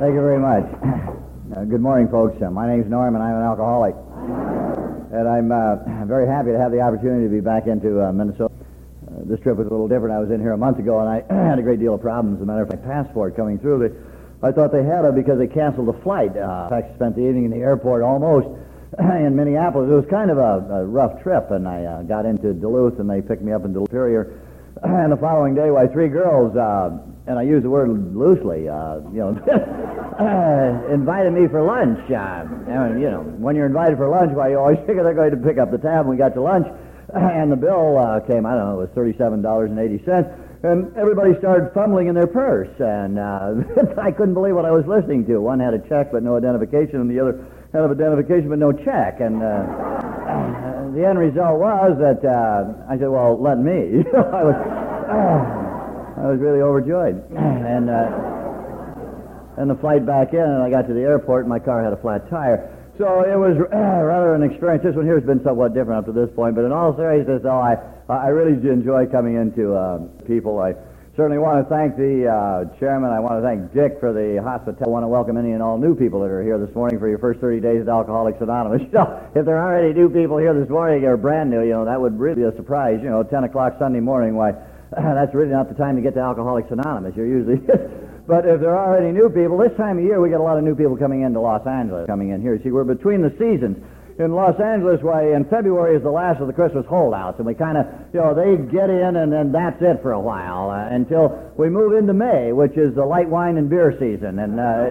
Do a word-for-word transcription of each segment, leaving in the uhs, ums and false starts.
Thank you very much. Uh, good morning, folks. Uh, my name's Norm, and I'm an alcoholic. And I'm uh, very happy to have the opportunity to be back into uh, Minnesota. Uh, this trip was a little different. I was in here a month ago, and I had a great deal of problems. As a matter of fact, passport coming through, they, I thought they had it because they canceled the flight. Uh, in fact, I spent the evening in the airport almost in Minneapolis. It was kind of a, a rough trip, and I uh, got into Duluth, and they picked me up in Superior. And the following day, why, three girls, uh, and I use the word loosely, uh, you know, uh, invited me for lunch. Uh, and, you know, when you're invited for lunch, why, you always figure they're going to pick up the tab. We got to lunch, and the bill uh, came, I don't know, it was thirty-seven dollars and eighty cents, and everybody started fumbling in their purse, and uh, I couldn't believe what I was listening to. One had a check but no identification, and the other had an identification but no check, and... Uh, The end result was that uh, I said, well, let me. I was uh, I was really overjoyed. and uh, and the flight back in, and I got to the airport, and my car had a flat tire. So it was uh, rather an experience. This one here has been somewhat different up to this point, but in all seriousness, though, I, I really enjoy coming into uh, people. I certainly want to thank the uh, chairman. I want to thank Dick for the hospitality. I want to welcome any and all new people that are here this morning for your first thirty days at Alcoholics Anonymous. So, if there aren't any new people here this morning or brand new, you know, that would really be a surprise. You know, ten o'clock Sunday morning, why, that's really not the time to get to Alcoholics Anonymous. You're usually... But if there are any new people, this time of year we get a lot of new people coming into Los Angeles, coming in here. See, we're between the seasons. In Los Angeles, why, in February is the last of the Christmas holdouts, and we kind of, you know, they get in, and then that's it for a while, uh, until we move into May, which is the light wine and beer season, and uh,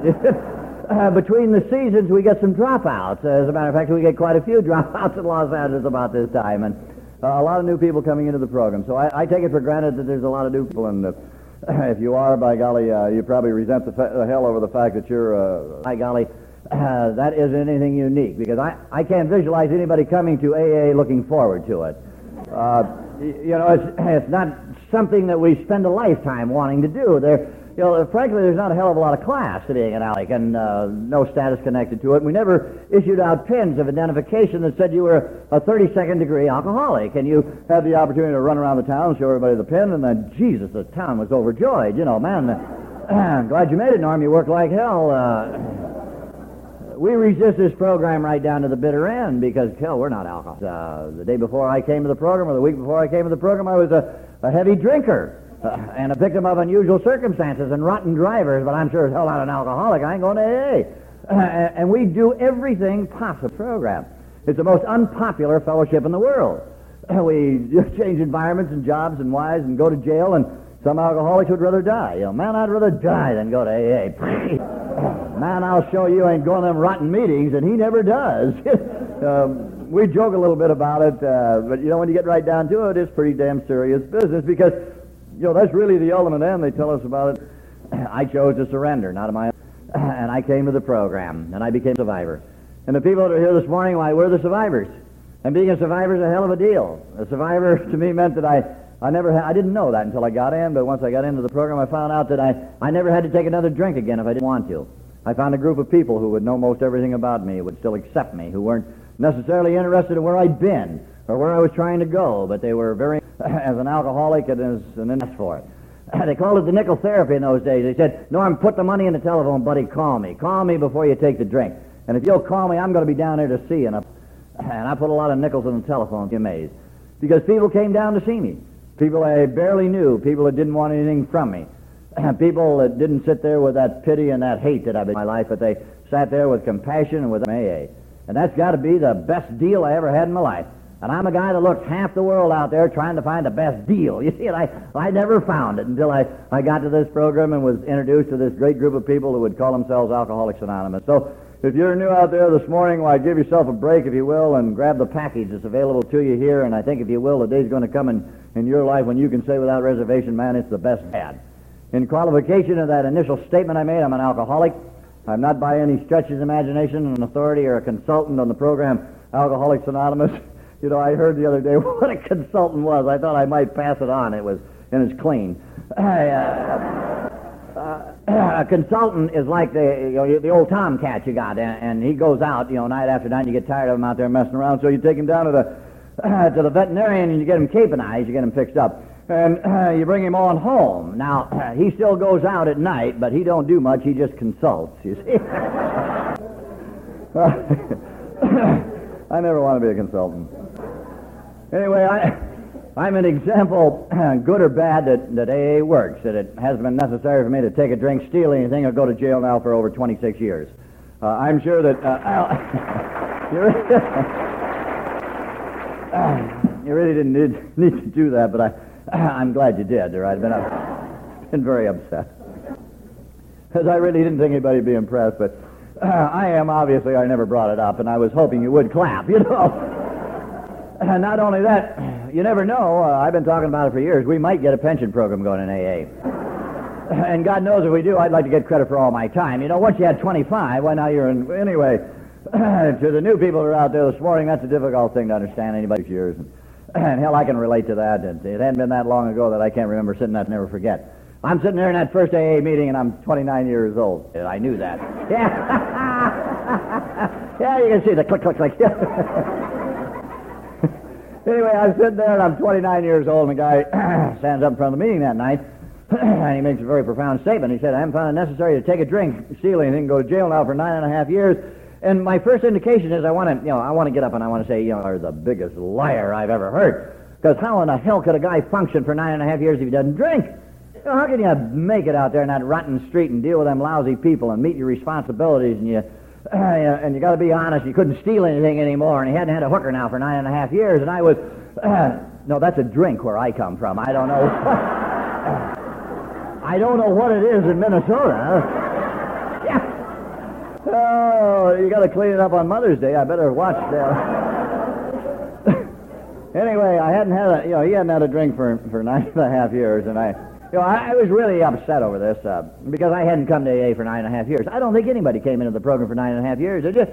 uh, between the seasons, we get some dropouts. As a matter of fact, we get quite a few dropouts in Los Angeles about this time, and uh, a lot of new people coming into the program, so I, I take it for granted that there's a lot of new people, and uh, if you are, by golly, uh, you probably resent the, fa- the hell over the fact that you're, uh, by golly, Uh, that isn't anything unique, because I, I can't visualize anybody coming to A A looking forward to it. Uh, you know, it's it's not something that we spend a lifetime wanting to do. There, you know, frankly, there's not a hell of a lot of class to being an alcoholic, and uh, no status connected to it. We never issued out pins of identification that said you were a thirty-second degree alcoholic, and you had the opportunity to run around the town and show everybody the pin, and then, Jesus, the town was overjoyed. You know, man, uh, glad you made it, Norm. You worked like hell. Uh, We resist this program right down to the bitter end because, hell, we're not alcoholics. Uh, the day before I came to the program or the week before I came to the program, I was a, a heavy drinker uh, and a victim of unusual circumstances and rotten drivers, but I'm sure as hell not an alcoholic. I ain't going to A A. Uh, and we do everything possible program. It's the most unpopular fellowship in the world. Uh, we change environments and jobs and wives and go to jail, and some alcoholics would rather die. You know, man, I'd rather die than go to A A. Man, I'll show you ain't going to them rotten meetings, and he never does. um, we joke a little bit about it, uh, but, you know, when you get right down to it, it's pretty damn serious business because, you know, that's really the ultimate end. They tell us about it. I chose to surrender, not my own. And I came to the program, and I became a survivor. And the people that are here this morning, why, we're the survivors. And being a survivor is a hell of a deal. A survivor, to me, meant that I... I never had, I didn't know that until I got in, but once I got into the program, I found out that I, I never had to take another drink again if I didn't want to. I found a group of people who would know most everything about me, would still accept me, who weren't necessarily interested in where I'd been or where I was trying to go, but they were very, as an alcoholic, and as an interest for it. They called it the nickel therapy in those days. They said, Norm, put the money in the telephone, buddy, call me. Call me before you take the drink. And if you'll call me, I'm going to be down there to see you. And I, and I put a lot of nickels in the telephone, you're amazed, because people came down to see me. People I barely knew, people that didn't want anything from me, people that didn't sit there with that pity and that hate that I've been in my life, but they sat there with compassion and with A A. And that's got to be the best deal I ever had in my life. And I'm a guy that looks half the world out there trying to find the best deal. You see, and I, I never found it until I, I got to this program and was introduced to this great group of people who would call themselves Alcoholics Anonymous. So if you're new out there this morning, why, give yourself a break, if you will, and grab the package that's available to you here. And I think, if you will, the day's going to come and in your life when you can say without reservation, man, it's the best ad. In qualification of that initial statement I made, I'm an alcoholic. I'm not by any stretch of imagination an authority or a consultant on the program Alcoholics Anonymous. You know, I heard the other day what a consultant was. I thought I might pass it on. It was, and it's clean. I, uh, uh, a consultant is like the you know, the old tomcat you got, and, and he goes out, you know, night after night, and you get tired of him out there messing around, so you take him down to the Uh, to the veterinarian, and you get him caponized, you get him fixed up. And uh, you bring him on home. Now, uh, he still goes out at night, but he don't do much. He just consults, you see. uh, I never want to be a consultant. Anyway, I, I'm an example, good or bad, that, that A A works, that it hasn't been necessary for me to take a drink, steal anything, or go to jail now for over twenty-six years. Uh, I'm sure that... Uh, you really didn't need, need to do that, but I... I'm glad you did, or I'd been, I've been very upset. Because I really didn't think anybody would be impressed, but uh, I am, obviously, I never brought it up, and I was hoping you would clap, you know. And not only that, you never know, uh, I've been talking about it for years, we might get a pension program going in A A. And God knows if we do, I'd like to get credit for all my time. You know, once you had twenty-five, why now you're in, anyway, to the new people who are out there this morning, that's a difficult thing to understand anybody's years. And hell, I can relate to that. It hadn't been that long ago that I can't remember sitting that never forget. I'm sitting there in that first A A meeting, and I'm twenty-nine years old. I knew that. Yeah, yeah, you can see the click, click, click. Anyway, I'm sitting there, and I'm twenty-nine years old, and the guy stands up in front of the meeting that night, and he makes a very profound statement. He said, I haven't found it necessary to take a drink, steal anything, go to jail now for nine and a half years. And my first indication is I want to, you know, I want to get up and I want to say, you know, you're the biggest liar I've ever heard. Because how in the hell could a guy function for nine and a half years if he doesn't drink? You know, how can you make it out there in that rotten street and deal with them lousy people and meet your responsibilities and you, uh, and you got to be honest, you couldn't steal anything anymore and he hadn't had a hooker now for nine and a half years and I was, uh, no, that's a drink where I come from. I don't know. I don't know what it is in Minnesota. Oh, you got to clean it up on Mother's Day. I better watch that. Anyway, I hadn't had a, you know, he hadn't had a drink for for nine and a half years, and I, you know, I, I was really upset over this uh, because I hadn't come to A A for nine and a half years. I don't think anybody came into the program for nine and a half years. It just,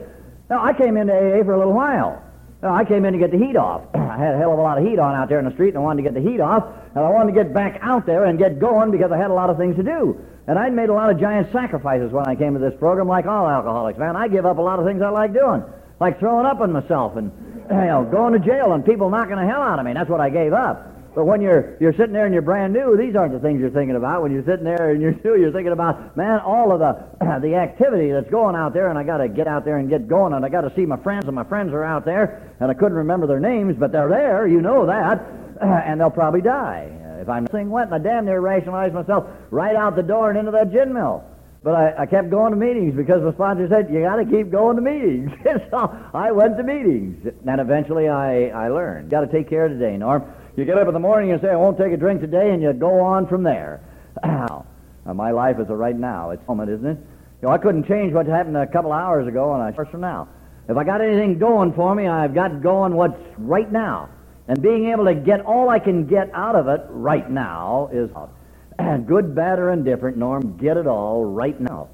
no, I came into A A for a little while. No, I came in to get the heat off. I had a hell of a lot of heat on out there in the street, and I wanted to get the heat off, and I wanted to get back out there and get going because I had a lot of things to do. And I'd made a lot of giant sacrifices when I came to this program, like all alcoholics. Man, I give up a lot of things I like doing, like throwing up on myself and, you know, going to jail and people knocking the hell out of me. That's what I gave up. But when you're you're sitting there and you're brand new, these aren't the things you're thinking about. When you're sitting there and you're new, you're thinking about, man, all of the uh, the activity that's going out there, and I got to get out there and get going, and I got to see my friends, and my friends are out there, and I couldn't remember their names, but they're there, you know that, uh, and they'll probably die. Uh, if I'm saying what, and I damn near rationalized myself right out the door and into that gin mill. But I, I kept going to meetings because the sponsor said, you got to keep going to meetings. So I went to meetings, and eventually I, I learned. Got to take care of today, Norm. You get up in the morning and say, I won't take a drink today, and you go on from there. Now, my life is a right now. It's moment, isn't it? You know, I couldn't change what happened a couple hours ago, and I first from now. If I got anything going for me, I've got going what's right now. And being able to get all I can get out of it right now is good, bad, or indifferent, Norm, get it all right now.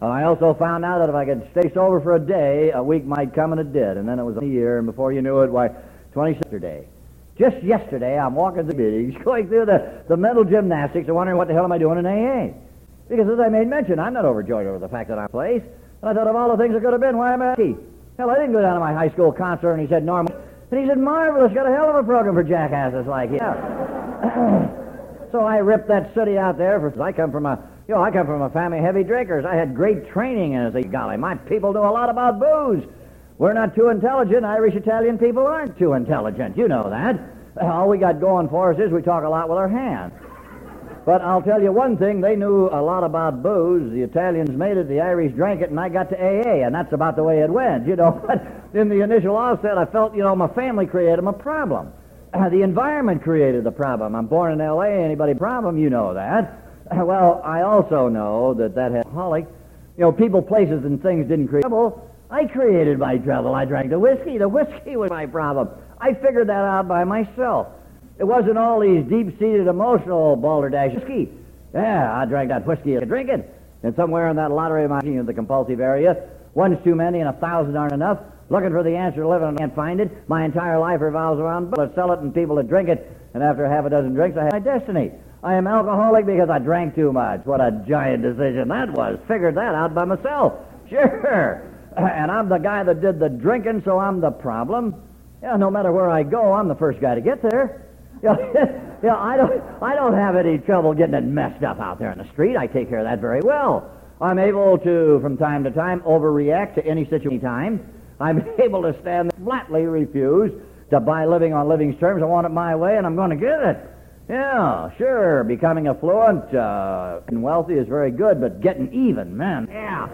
Uh, I also found out that if I could stay sober for a day, a week might come, and it did. And then it was a year, and before you knew it, why, twenty-six yesterday. Just yesterday, I'm walking the meetings, going through the, the mental gymnastics and wondering what the hell am I doing in A A? Because as I made mention, I'm not overjoyed over the fact that I'm placed. And I thought of all the things that could have been, why am I lucky? Hell, I didn't go down to my high school concert, and he said, Norm. And he said, marvelous, got a hell of a program for jackasses like you. So I ripped that city out there. For, I come from a, you know, I come from a family of heavy drinkers. I had great training, and I said, golly, my people know a lot about booze. We're not too intelligent. Irish, Italian people aren't too intelligent. You know that. All we got going for us is we talk a lot with our hands. But I'll tell you one thing. They knew a lot about booze. The Italians made it. The Irish drank it. And I got to A A. And that's about the way it went, you know. But in the initial offset, I felt, you know, my family created them a problem. Uh, the environment created the problem. I'm born in L A. Anybody problem? You know that. Uh, well, I also know that that alcoholic, you know, people, places, and things didn't create trouble. I created my trouble. I drank the whiskey. The whiskey was my problem. I figured that out by myself. It wasn't all these deep-seated emotional balderdash whiskey. Yeah, I drank that whiskey. I drink it. And somewhere in that lottery of my of the compulsive area, one's too many and a thousand aren't enough. Looking for the answer to living and can't find it. My entire life revolves around people that sell it and people that drink it. And after half a dozen drinks, I have my destiny. I am alcoholic because I drank too much. What a giant decision that was. Figured that out by myself. Sure. And I'm the guy that did the drinking, so I'm the problem. Yeah, no matter where I go, I'm the first guy to get there. Yeah, yeah, I don't, I don't have any trouble getting it messed up out there in the street. I take care of that very well. I'm able to, from time to time, overreact to any situation. I'm able to stand there, flatly refuse to buy living on living's terms. I want it my way, and I'm going to get it. Yeah, sure, becoming affluent uh, and wealthy is very good, but getting even, man, yeah.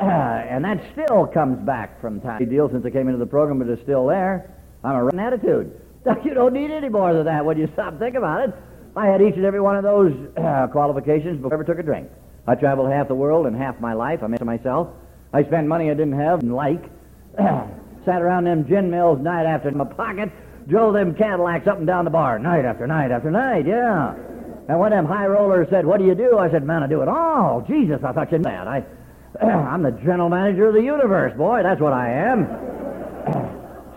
Uh, and that still comes back from time to deal since I came into the program, but it's still there. I'm a rotten attitude. You don't need any more than that when you stop and think about it. I had each and every one of those uh, qualifications before I ever took a drink. I traveled half the world and half my life. I made it myself. I spent money I didn't have and like. Sat around them gin mills night after in my pocket. Drove them Cadillacs up and down the bar night after night after night, yeah. And when them high rollers said, what do you do? I said, man, I do it all. Jesus, I thought you knew that. I, I'm the general manager of the universe, boy. That's what I am.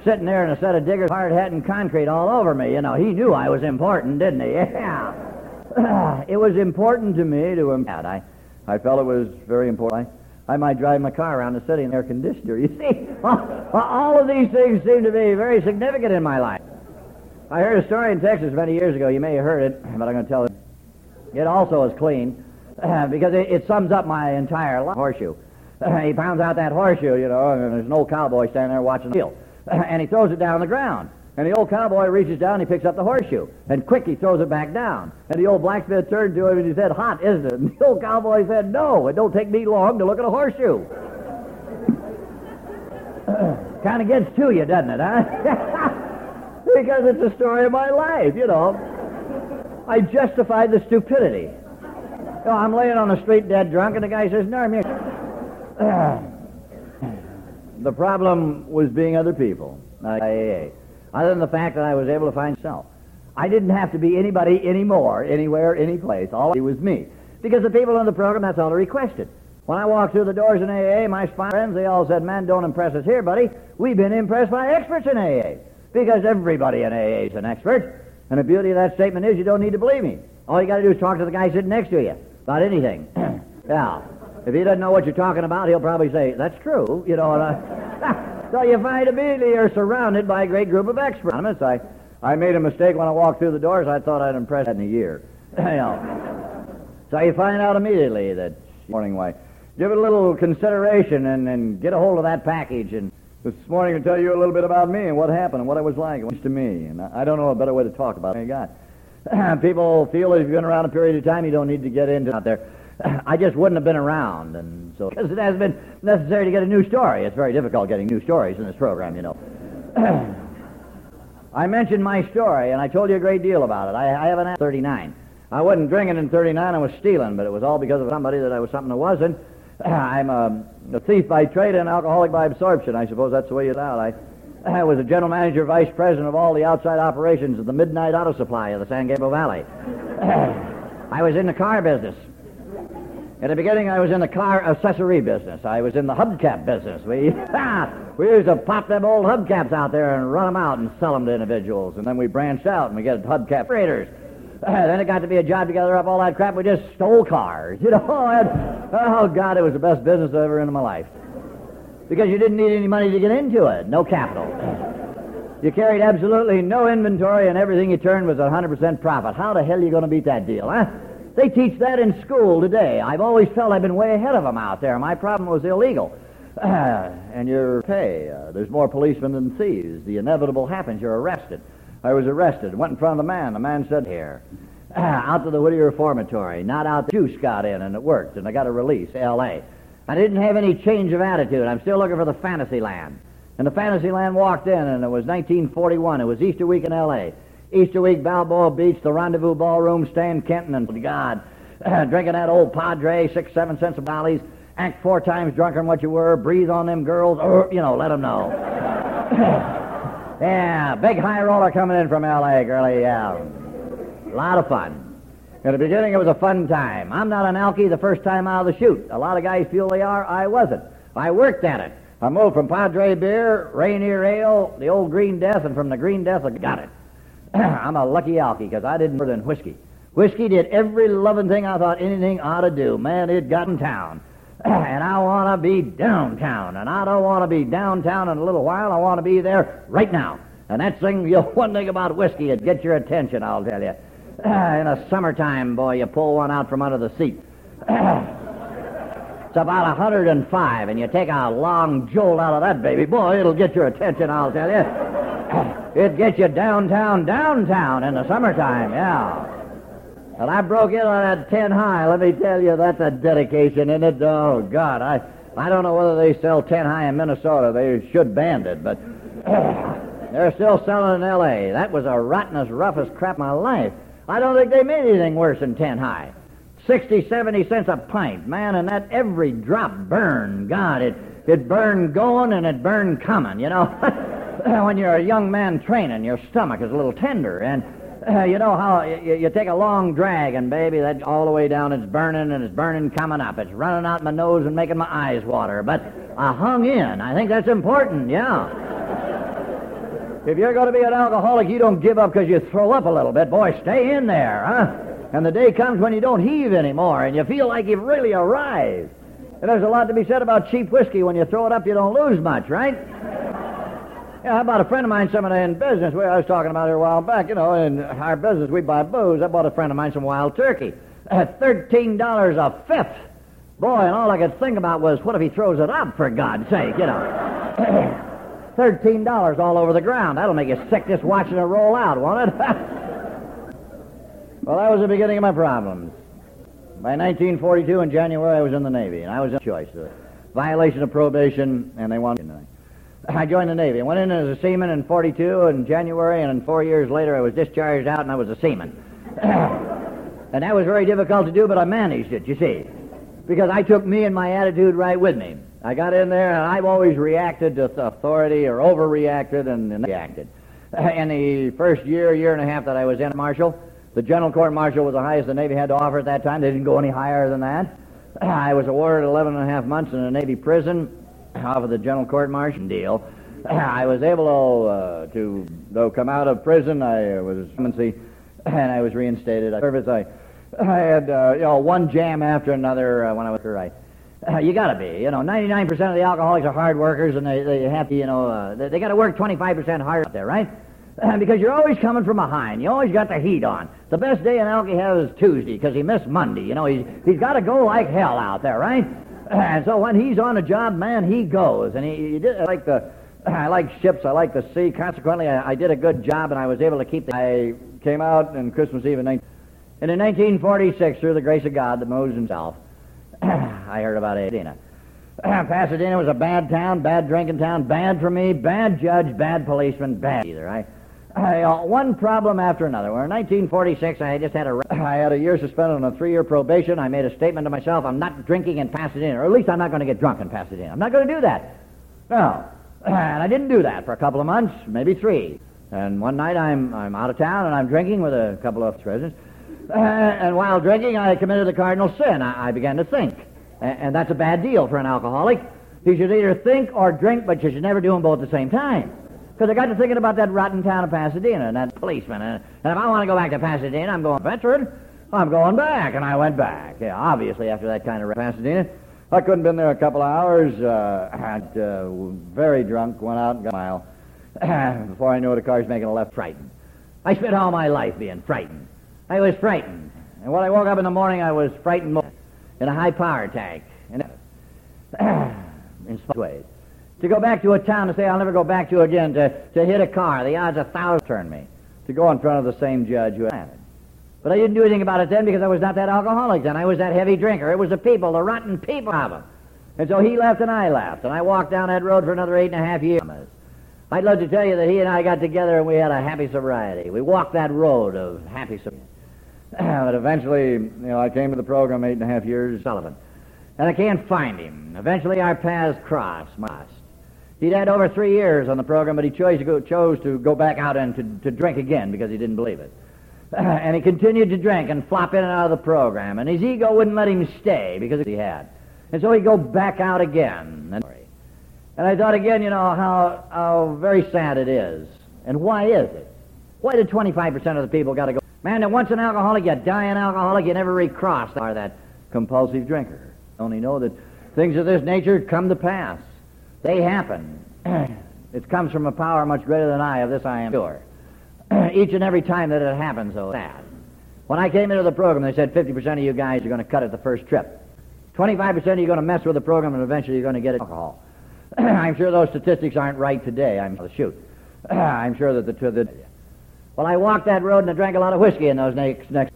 Sitting there in a set of diggers, hard hat and concrete all over me. You know, he knew I was important, didn't he? Yeah. It was important to me to him. I, I felt it was very important. I, I might drive my car around the city in air conditioner. You see, all, all of these things seem to be very significant in my life. I heard a story in Texas many years ago. You may have heard it, but I'm going to tell it. It also is clean uh, because it, it sums up my entire life. Horseshoe. Uh, he pounds out that horseshoe, you know, and there's an old cowboy standing there watching the field. And he throws it down on the ground. And the old cowboy reaches down and he picks up the horseshoe. And quick, he throws it back down. And the old blacksmith turned to him and he said, hot, isn't it? And the old cowboy said, no, it don't take me long to look at a horseshoe. uh, kind of gets to you, doesn't it, huh? Because it's the story of my life, you know. I justified the stupidity. So I'm laying on the street dead drunk and the guy says, no, I'm here. The problem was being other people, I A A. Other than the fact that I was able to find myself. I didn't have to be anybody anymore, anywhere, any place. All it was me. Because the people in the program, that's all they requested. When I walked through the doors in A A, my friends, they all said, man, don't impress us here, buddy. We've been impressed by experts in A A. Because everybody in A A is an expert. And the beauty of that statement is you don't need to believe me. All you got to do is talk to the guy sitting next to you about anything. Yeah. If he doesn't know what you're talking about, he'll probably say, that's true, you know. And I, so you find immediately you're surrounded by a great group of experts. I, I made a mistake when I walked through the doors. I thought I'd impressed that in a year. You know. So you find out immediately that morning why. Give it a little consideration and, and get a hold of that package. And this morning I'll tell you a little bit about me and what happened and what it was like. It was to me. And I don't know a better way to talk about it than God. People feel that if you've been around a period of time, you don't need to get into out there. I just wouldn't have been around, and so because it has been necessary to get a new story. It's very difficult getting new stories in this program, you know. I mentioned my story, and I told you a great deal about it. I, I haven't had thirty-nine. I wasn't drinking in thirty-nine. I was stealing, but it was all because of somebody that I was something I wasn't. I'm a, a thief by trade and alcoholic by absorption. I suppose that's the way you get out. I, I was a general manager, vice president of all the outside operations of the Midnight Auto Supply of the San Gabriel Valley. I was in the car business. In the beginning, I was in the car accessory business. I was in the hubcap business. We we used to pop them old hubcaps out there and run them out and sell them to individuals. And then we branched out and we got hubcap operators. Uh, then it got to be a job to gather up all that crap. We just stole cars, you know. And, oh, God, it was the best business I ever in my life. Because you didn't need any money to get into it. No capital. You carried absolutely no inventory and everything you turned was one hundred percent profit. How the hell are you going to beat that deal, huh? They teach that in school today. I've always felt I've been way ahead of them out there. My problem was illegal. Uh, and you're pay. Uh, there's more policemen than thieves. The inevitable happens. You're arrested. I was arrested. Went in front of the man. The man said, here. Uh, out to the Whittier Reformatory. Not out the juice got in, and it worked. And I got a release, L A. I didn't have any change of attitude. I'm still looking for the fantasy land. And the fantasy land walked in, and it was nineteen forty-one. It was Easter week in L A Easter week, Balboa Beach, the Rendezvous Ballroom, Stan Kenton, and God, uh, drinking that old Padre, six, seven cents of Bally's, act four times drunker than what you were, breathe on them girls, or, you know, let them know. Yeah, big high roller coming in from L A, girlie, yeah. A lot of fun. In the beginning, it was a fun time. I'm not an alky the first time out of the chute. A lot of guys feel they are. I wasn't. I worked at it. I moved from Padre beer, Rainier ale, the old Green Death, and from the Green Death, I got it. I'm a lucky alky because I didn't more than whiskey. Whiskey did every loving thing I thought anything ought to do. Man, it got in town. And I want to be downtown. And I don't want to be downtown in a little while. I want to be there right now. And that thing, you know, one thing about whiskey, it gets your attention, I'll tell you. In the summertime, boy, you pull one out from under the seat. It's about one hundred and five, and you take a long jolt out of that baby. Boy, it'll get your attention, I'll tell you. It gets you downtown, downtown in the summertime, yeah. And I broke in on that ten high. Let me tell you, that's a dedication in it. Oh, God, I, I don't know whether they sell ten high in Minnesota. They should ban it, but they're still selling it in L A That was the rottenest, roughest crap of my life. I don't think they made anything worse than ten high. sixty, seventy cents a pint, man, and that every drop burned. God, it, it burned going and it burned coming, you know. When you're a young man training, your stomach is a little tender, and uh, you know how you, you take a long drag, and, baby, that all the way down, it's burning and it's burning coming up. It's running out my nose and making my eyes water, but I hung in. I think that's important, yeah. If you're going to be an alcoholic, you don't give up because you throw up a little bit. Boy, stay in there, huh? And the day comes when you don't heave anymore, and you feel like you've really arrived. And there's a lot to be said about cheap whiskey. When you throw it up, you don't lose much, right? Yeah, I bought a friend of mine some of that in business. We, I was talking about it a while back. You know, in our business, we buy booze. I bought a friend of mine some wild turkey. At thirteen dollars a fifth. Boy, and all I could think about was, what if he throws it up, for God's sake, you know? thirteen dollars all over the ground. That'll make you sick just watching it roll out, won't it? Well, that was the beginning of my problems. By nineteen forty-two, in January, I was in the Navy, and I was in choice. The violation of probation, and they wanted me. I joined the Navy. I went in as a seaman in forty-two in January, and then four years later, I was discharged out, and I was a seaman. And that was very difficult to do, but I managed it, you see, because I took me and my attitude right with me. I got in there, and I've always reacted to authority or overreacted and, and reacted. In the first year, year and a half that I was in Marshall, the general court-martial was the highest the Navy had to offer at that time. They didn't go any higher than that. I was awarded eleven and a half months in a Navy prison off of the general court-martial deal. I was able to, uh, to though, come out of prison. I was and I was reinstated. I service. I, I had uh, you know one jam after another uh, when I was here. I, uh, you got to be, you know, ninety-nine percent of the alcoholics are hard workers, and they they have to, you know, uh, they, they got to work twenty-five percent harder out there, right? Because you're always coming from behind. You always got the heat on. The best day an alkie has is Tuesday because he missed Monday. You know, he's, he's got to go like hell out there, right? And so when he's on a job, man, he goes. And he, he did, I like the, I like ships. I like the sea. Consequently, I, I did a good job, and I was able to keep the... I came out on Christmas Eve in, nineteen and in nineteen forty-six, through the grace of God that moves himself, I heard about Pasadena. Pasadena was a bad town, bad drinking town, bad for me, bad judge, bad policeman, bad either, right? I, uh, one problem after another. Well, in nineteen forty-six, I just had a... I had a year suspended on a three-year probation. I made a statement to myself, I'm not drinking in Pasadena, or at least I'm not going to get drunk in Pasadena. I'm not going to do that. No. And I didn't do that for a couple of months, maybe three. And one night, I'm I'm out of town, and I'm drinking with a couple of residents. Uh, and while drinking, I committed the cardinal sin. I, I began to think. And, and that's a bad deal for an alcoholic. You should either think or drink, but you should never do them both at the same time. Because I got to thinking about that rotten town of Pasadena and that policeman. And, and if I want to go back to Pasadena, I'm going, veteran, I'm going back. And I went back. Yeah, obviously, after that kind of Pasadena, I couldn't have been there a couple of hours. Uh, I uh, was very drunk, went out and got a mile. Before I knew it, the car's making a left, frightened. I spent all my life being frightened. I was frightened. And when I woke up in the morning, I was frightened more in a high-power tank. And, uh, in spite of ways. To go back to a town to say I'll never go back to again, to, to hit a car, the odds a thousand turned me, to go in front of the same judge who had it. But I didn't do anything about it then because I was not that alcoholic then. I was that heavy drinker. It was the people, the rotten people of them. And so he left and I left, and I walked down that road for another eight and a half years. I'd love to tell you that he and I got together and we had a happy sobriety. We walked that road of happy sobriety. But eventually, you know, I came to the program eight and a half years, Sullivan, and I can't find him. Eventually our paths crossed, my He'd had over three years on the program, but he chose to go, chose to go back out and to, to drink again because he didn't believe it. Uh, and he continued to drink and flop in and out of the program, and his ego wouldn't let him stay because he had. And so he'd go back out again. And, and I thought again, you know, how, how very sad it is. And why is it? Why did twenty-five percent of the people got to go? Man, that once an alcoholic, you die an alcoholic, you never recross that, or that compulsive drinker. Only know that things of this nature come to pass. They happen. It comes from a power much greater than I, of this I am sure. Each and every time that it happens, though, that. When I came into the program, they said fifty percent of you guys are going to cut it the first trip. twenty-five percent of you are going to mess with the program, and eventually you're going to get it alcohol. I'm sure those statistics aren't right today. I'm sure. Shoot. I'm sure that the two of the... Well, I walked that road and I drank a lot of whiskey in those next... next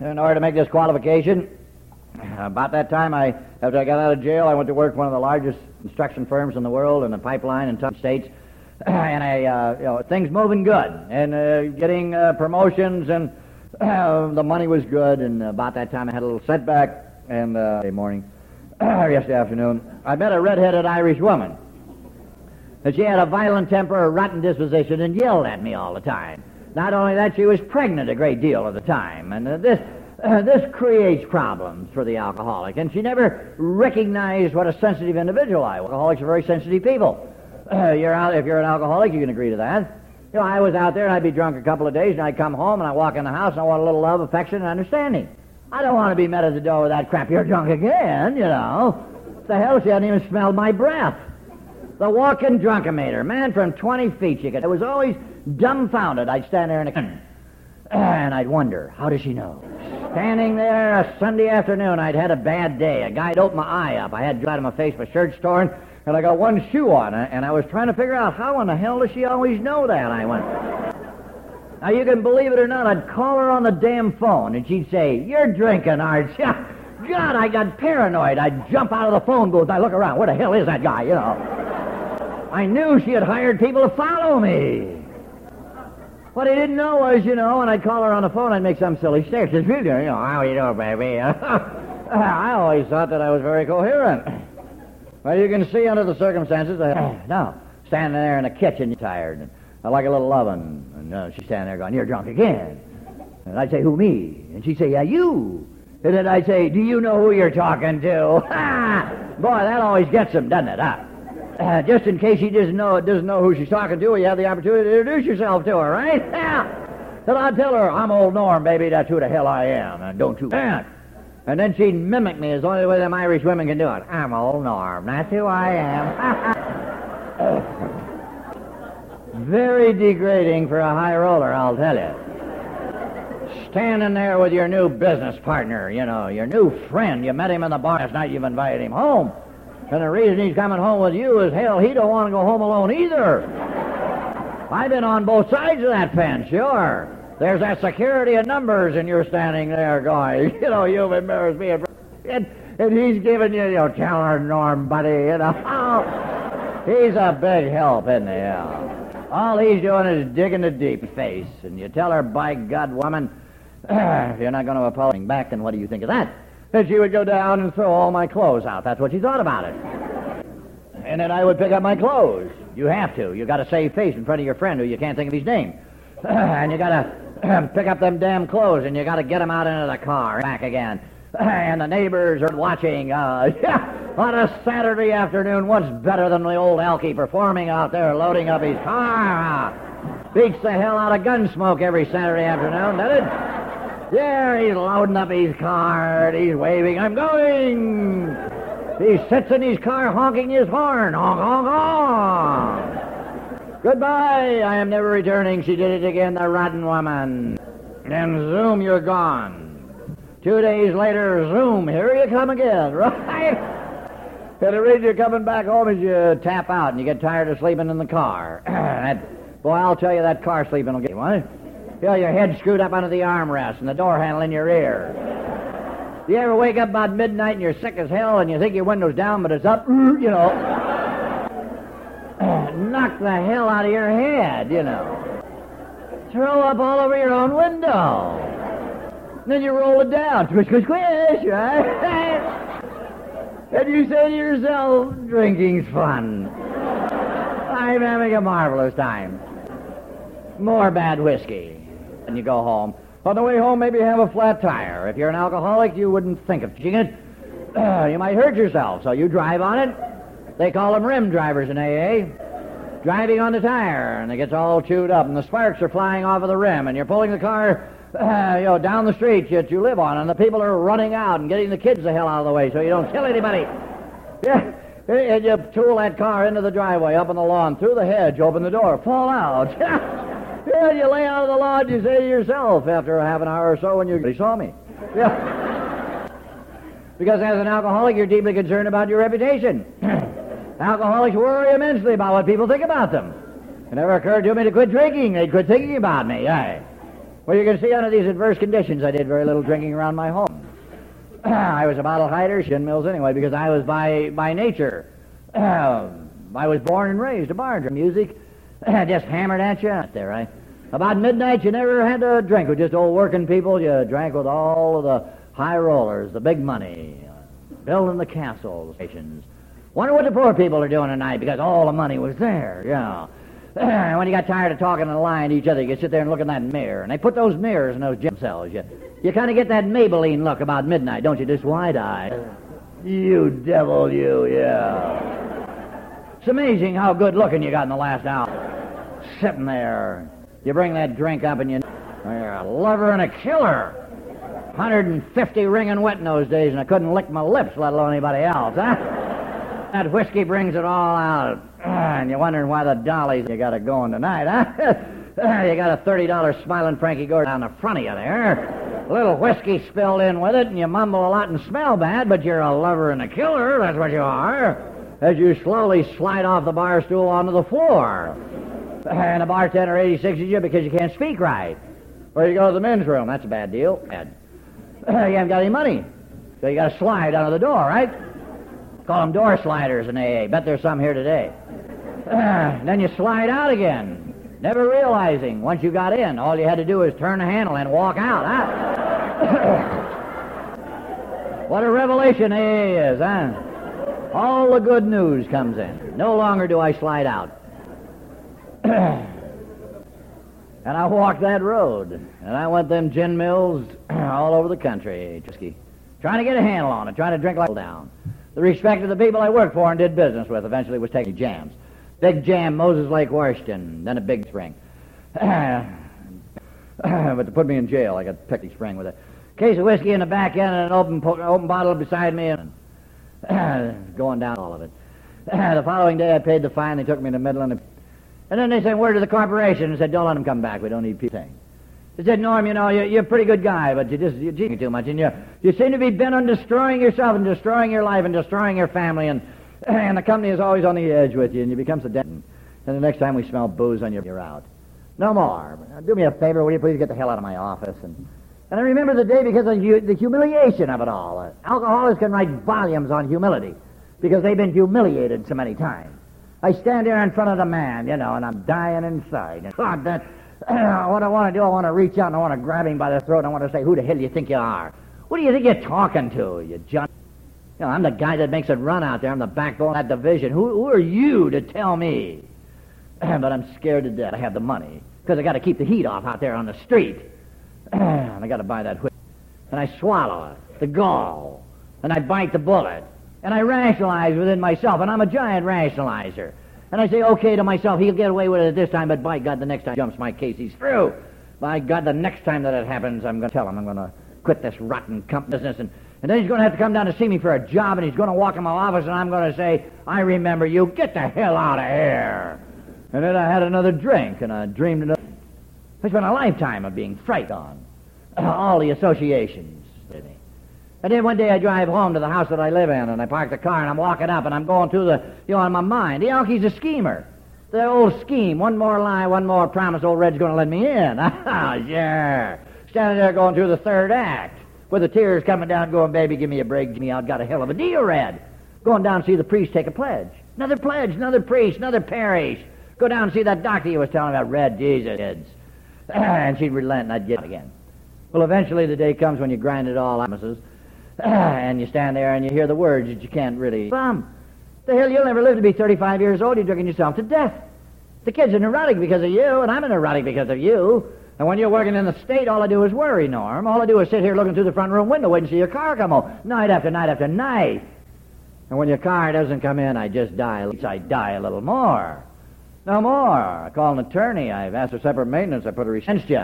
in order to make this qualification, about that time, I after I got out of jail, I went to work for one of the largest construction firms in the world in the pipeline in tough states. And I, uh, you know, things moving good and uh, getting uh, promotions and uh, the money was good. And about that time, I had a little setback. And uh, yesterday morning, yesterday afternoon, I met a red-headed Irish woman. And she had a violent temper, a rotten disposition, and yelled at me all the time. Not only that, she was pregnant a great deal of the time. And uh, this uh, this creates problems for the alcoholic. And she never recognized what a sensitive individual I was. Alcoholics are very sensitive people. Uh, you're out, if you're an alcoholic, you can agree to that. You know, I was out there, and I'd be drunk a couple of days, and I'd come home, and I'd walk in the house, and I want a little love, affection, and understanding. I don't want to be met at the door with that crap. You're drunk again, you know. What the hell, she hadn't even smelled my breath. The walking drunkometer, man from twenty feet, she could. It was always dumbfounded. I'd stand there in a... and I'd wonder, how does she know? Standing there a Sunday afternoon, I'd had a bad day. A guy'd opened my eye up. I had dried on my face, my shirt's torn, and I got one shoe on, and I was trying to figure out, how in the hell does she always know that? I went. Now, you can believe it or not, I'd call her on the damn phone, and she'd say, "You're drinking, aren't you?" God, I got paranoid. I'd jump out of the phone booth. I look around. Where the hell is that guy, you know? I knew she had hired people to follow me. What I didn't know was, you know, when I'd call her on the phone, I'd make some silly stare. She'd be, you know, "How you doing, baby?" I always thought that I was very coherent. Well, you can see under the circumstances, I, no, standing there in the kitchen, you're tired. And I like a little oven. And uh, she's standing there going, "You're drunk again." And I'd say, "Who, me?" And she'd say, "Yeah, you." And then I'd say, "Do you know who you're talking to?" Boy, that always gets them, doesn't it, huh? Uh, just in case she doesn't know doesn't know who she's talking to, you have the opportunity to introduce yourself to her, right? Yeah. Then I'd tell her, "I'm old Norm, baby, that's who the hell I am, and don't you that." And then she'd mimic me, as only the way them Irish women can do it. "I'm old Norm, that's who I am." Very degrading for a high roller, I'll tell you. Standing there with your new business partner, you know, your new friend. You met him in the bar last night, you've invited him home. And the reason he's coming home with you is, hell, he don't want to go home alone either. I've been on both sides of that fence, sure. There's that security of numbers, and you're standing there going, you know, "You've embarrassed me." And, and he's giving you, you know, "Tell her, Norm, buddy," you know. Oh, he's a big help, isn't he? Yeah. All he's doing is digging a deep face. And you tell her, "By God, woman, if you're not going to apologize back, then what do you think of that?" Then she would go down and throw all my clothes out. That's what she thought about it. And then I would pick up my clothes. You have to. You got to save face in front of your friend who you can't think of his name. And you got to pick up them damn clothes, and you got to get them out into the car and back again. And the neighbors are watching. Uh, yeah, on a Saturday afternoon, what's better than the old Alky performing out there loading up his car? Beats the hell out of Gunsmoke every Saturday afternoon, doesn't it? Yeah, he's loading up his car, and he's waving, "I'm going." He sits in his car honking his horn. Honk, honk, honk. "Goodbye, I am never returning." She did it again, the rotten woman. Then zoom, you're gone. Two days later, zoom, here you come again, right? And the reason you're coming back home is you tap out and you get tired of sleeping in the car. That, boy, I'll tell you, that car sleeping will get you, what? You know, your head screwed up under the armrest and the door handle in your ear. You ever wake up about midnight and you're sick as hell and you think your window's down but it's up, you know. Knock the hell out of your head, you know. Throw up all over your own window. And then you roll it down. Squish, squish, squish, right? And you say to yourself, "Drinking's fun. I'm having a marvelous time." More bad whiskey. And you go home. On the way home, maybe you have a flat tire. If you're an alcoholic, you wouldn't think of checking it. Uh, you might hurt yourself, so you drive on it. They call them rim drivers in A A. Driving on the tire, and it gets all chewed up, and the sparks are flying off of the rim, and you're pulling the car uh, you know, down the street that you live on, and the people are running out and getting the kids the hell out of the way so you don't kill anybody. Yeah, And you tool that car into the driveway, up in the lawn, through the hedge, open the door, fall out. Yeah, you lay out of the lodge, you say to yourself after half an hour or so when you he saw me. Yeah. Because as an alcoholic, you're deeply concerned about your reputation. Alcoholics worry immensely about what people think about them. It never occurred to me to quit drinking. They'd quit thinking about me. Aye. Well, you can see under these adverse conditions, I did very little drinking around my home. I was a bottle hider, shin mills anyway, because I was by by nature. I was born and raised a barger. Music just hammered at you out there, right? About midnight, you never had to drink with just old working people. You drank with all of the high rollers, the big money, building the castles, stations. Wonder what the poor people are doing tonight, because all the money was there, yeah. When you got tired of talking and lying to each other, you could sit there and look in that mirror. And they put those mirrors in those gym cells. You, you kind of get that Maybelline look about midnight, don't you? Just wide-eyed. You devil, you, yeah. It's amazing how good-looking you got in the last hour. Sitting there. You bring that drink up and you... You're a lover and a killer. one hundred fifty ringing wet in those days, and I couldn't lick my lips, let alone anybody else, huh? That whiskey brings it all out. And you're wondering why the dollies you got it going tonight, huh? You got a thirty dollars smiling Frankie Gordon down the front of you there. A little whiskey spilled in with it, and you mumble a lot and smell bad, but you're a lover and a killer. That's what you are. As you slowly slide off the bar stool onto the floor. And the bartender eighty-sixes you because you can't speak right. Or you go to the men's room. That's a bad deal. Bad. You haven't got any money. So you got to slide under the door, right? Call them door sliders in A A. Bet there's some here today. Uh, then you slide out again, never realizing once you got in, all you had to do was turn the handle and walk out, huh? What a revelation A A is, huh? All the good news comes in. No longer do I slide out. And I walked that road, and I went them gin mills all over the country, trying to get a handle on it, trying to drink like down. The respect of the people I worked for and did business with eventually was taking jams. Big jam, Moses Lake, Washington, then a big spring. But to put me in jail, I got picky spring with a case of whiskey in the back end and an open po- open bottle beside me and going down all of it. The following day, I paid the fine. They took me to Midland. And then they sent word to the corporation and said, don't let them come back. We don't need people. They said, Norm, you know, you're, you're a pretty good guy, but you just, you're drinking too much, and you you seem to be bent on destroying yourself and destroying your life and destroying your family, and and the company is always on the edge with you, and you become sedented. And the next time we smell booze on you, you're out. No more. Do me a favor, will you please get the hell out of my office? And and I remember the day because of the humiliation of it all. Uh, alcoholics can write volumes on humility because they've been humiliated so many times. I stand here in front of the man, you know, and I'm dying inside. And God, that's... What I want to do, I want to reach out and I want to grab him by the throat and I want to say, who the hell do you think you are? What do you think you're talking to, you junk? You know, I'm the guy that makes it run out there. I'm the backbone of that division. Who, who are you to tell me? But I'm scared to death. I have the money because I got to keep the heat off out there on the street. And I got to buy that whiskey. And I swallow it, the gall, and I bite the bullet. And I rationalize within myself, and I'm a giant rationalizer. And I say, okay, to myself, he'll get away with it this time, but by God, the next time he jumps my case, he's through. By God, the next time that it happens, I'm going to tell him I'm going to quit this rotten company business. And, and then he's going to have to come down to see me for a job, and he's going to walk in my office, and I'm going to say, I remember you. Get the hell out of here. And then I had another drink, and I dreamed another. I spent a lifetime of being frightened on all the associations. And then one day I drive home to the house that I live in, and I park the car, and I'm walking up, and I'm going through the, you know, in my mind, the Alky's a schemer. The old scheme, one more lie, one more promise, old Red's going to let me in. Oh, yeah. Standing there going through the third act, with the tears coming down, going, baby, give me a break, give me out, got a hell of a deal, Red. Going down to see the priest take a pledge. Another pledge, another priest, another parish. Go down and see that doctor you was telling about, Red, Jesus, kids. And she'd relent, and I'd get out again. Well, eventually the day comes when you grind it all out, missus. And you stand there and you hear the words that you can't really... Bum! The hell, you'll never live to be thirty-five years old. You're drinking yourself to death. The kids are neurotic because of you, and I'm a neurotic because of you. And when you're working in the state, all I do is worry, Norm. All I do is sit here looking through the front room window waiting to see your car come home. Night after night after night. And when your car doesn't come in, I just die. I die a little more. No more. I call an attorney. I've asked for separate maintenance. I put a resentence you.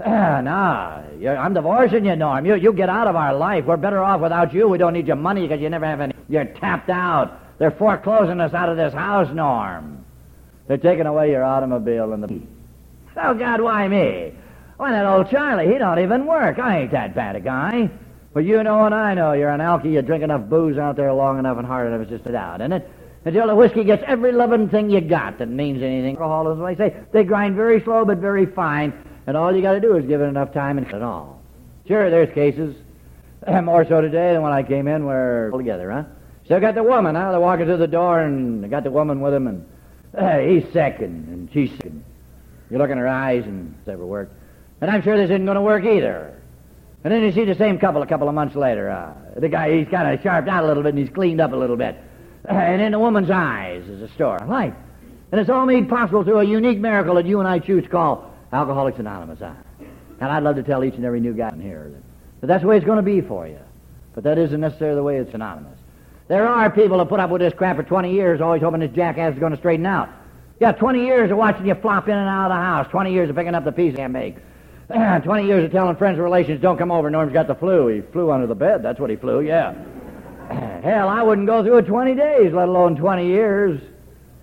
Uh, nah, you're, I'm divorcing you, Norm. You you get out of our life. We're better off without you. We don't need your money because you never have any. You're tapped out. They're foreclosing us out of this house, Norm. They're taking away your automobile and the... Oh, God, why me? Why, that old Charlie, he don't even work. I ain't that bad a guy. But you know and I know you're an alky. You drink enough booze out there long enough and hard enough to sit out, isn't it? Until the whiskey gets every loving thing you got that means anything. Alcohol is what they say. They grind very slow but very fine, and all you got to do is give it enough time and it all. Sure, there's cases. More so today than when I came in where... All together, huh? Still got the woman, huh? They're walking through the door and got the woman with him, and uh, he's sick and, and she's sick. And you look in her eyes and it's never worked. And I'm sure this isn't going to work either. And then you see the same couple a couple of months later. Uh, the guy, he's kind of sharped out a little bit and he's cleaned up a little bit. Uh, and in the woman's eyes is a store of light. And it's all made possible through a unique miracle that you and I choose to call Alcoholics Anonymous. Huh? And I'd love to tell each and every new guy in here that But that's the way it's going to be for you. But that isn't necessarily the way it's anonymous. There are people that put up with this crap for twenty years, always hoping this jackass is going to straighten out. Yeah, twenty years of watching you flop in and out of the house. twenty years of picking up the piece you can't make. twenty years of telling friends and relations, don't come over, Norm's got the flu. He flew under the bed, that's what he flew, yeah. Hell, I wouldn't go through it twenty days, let alone twenty years.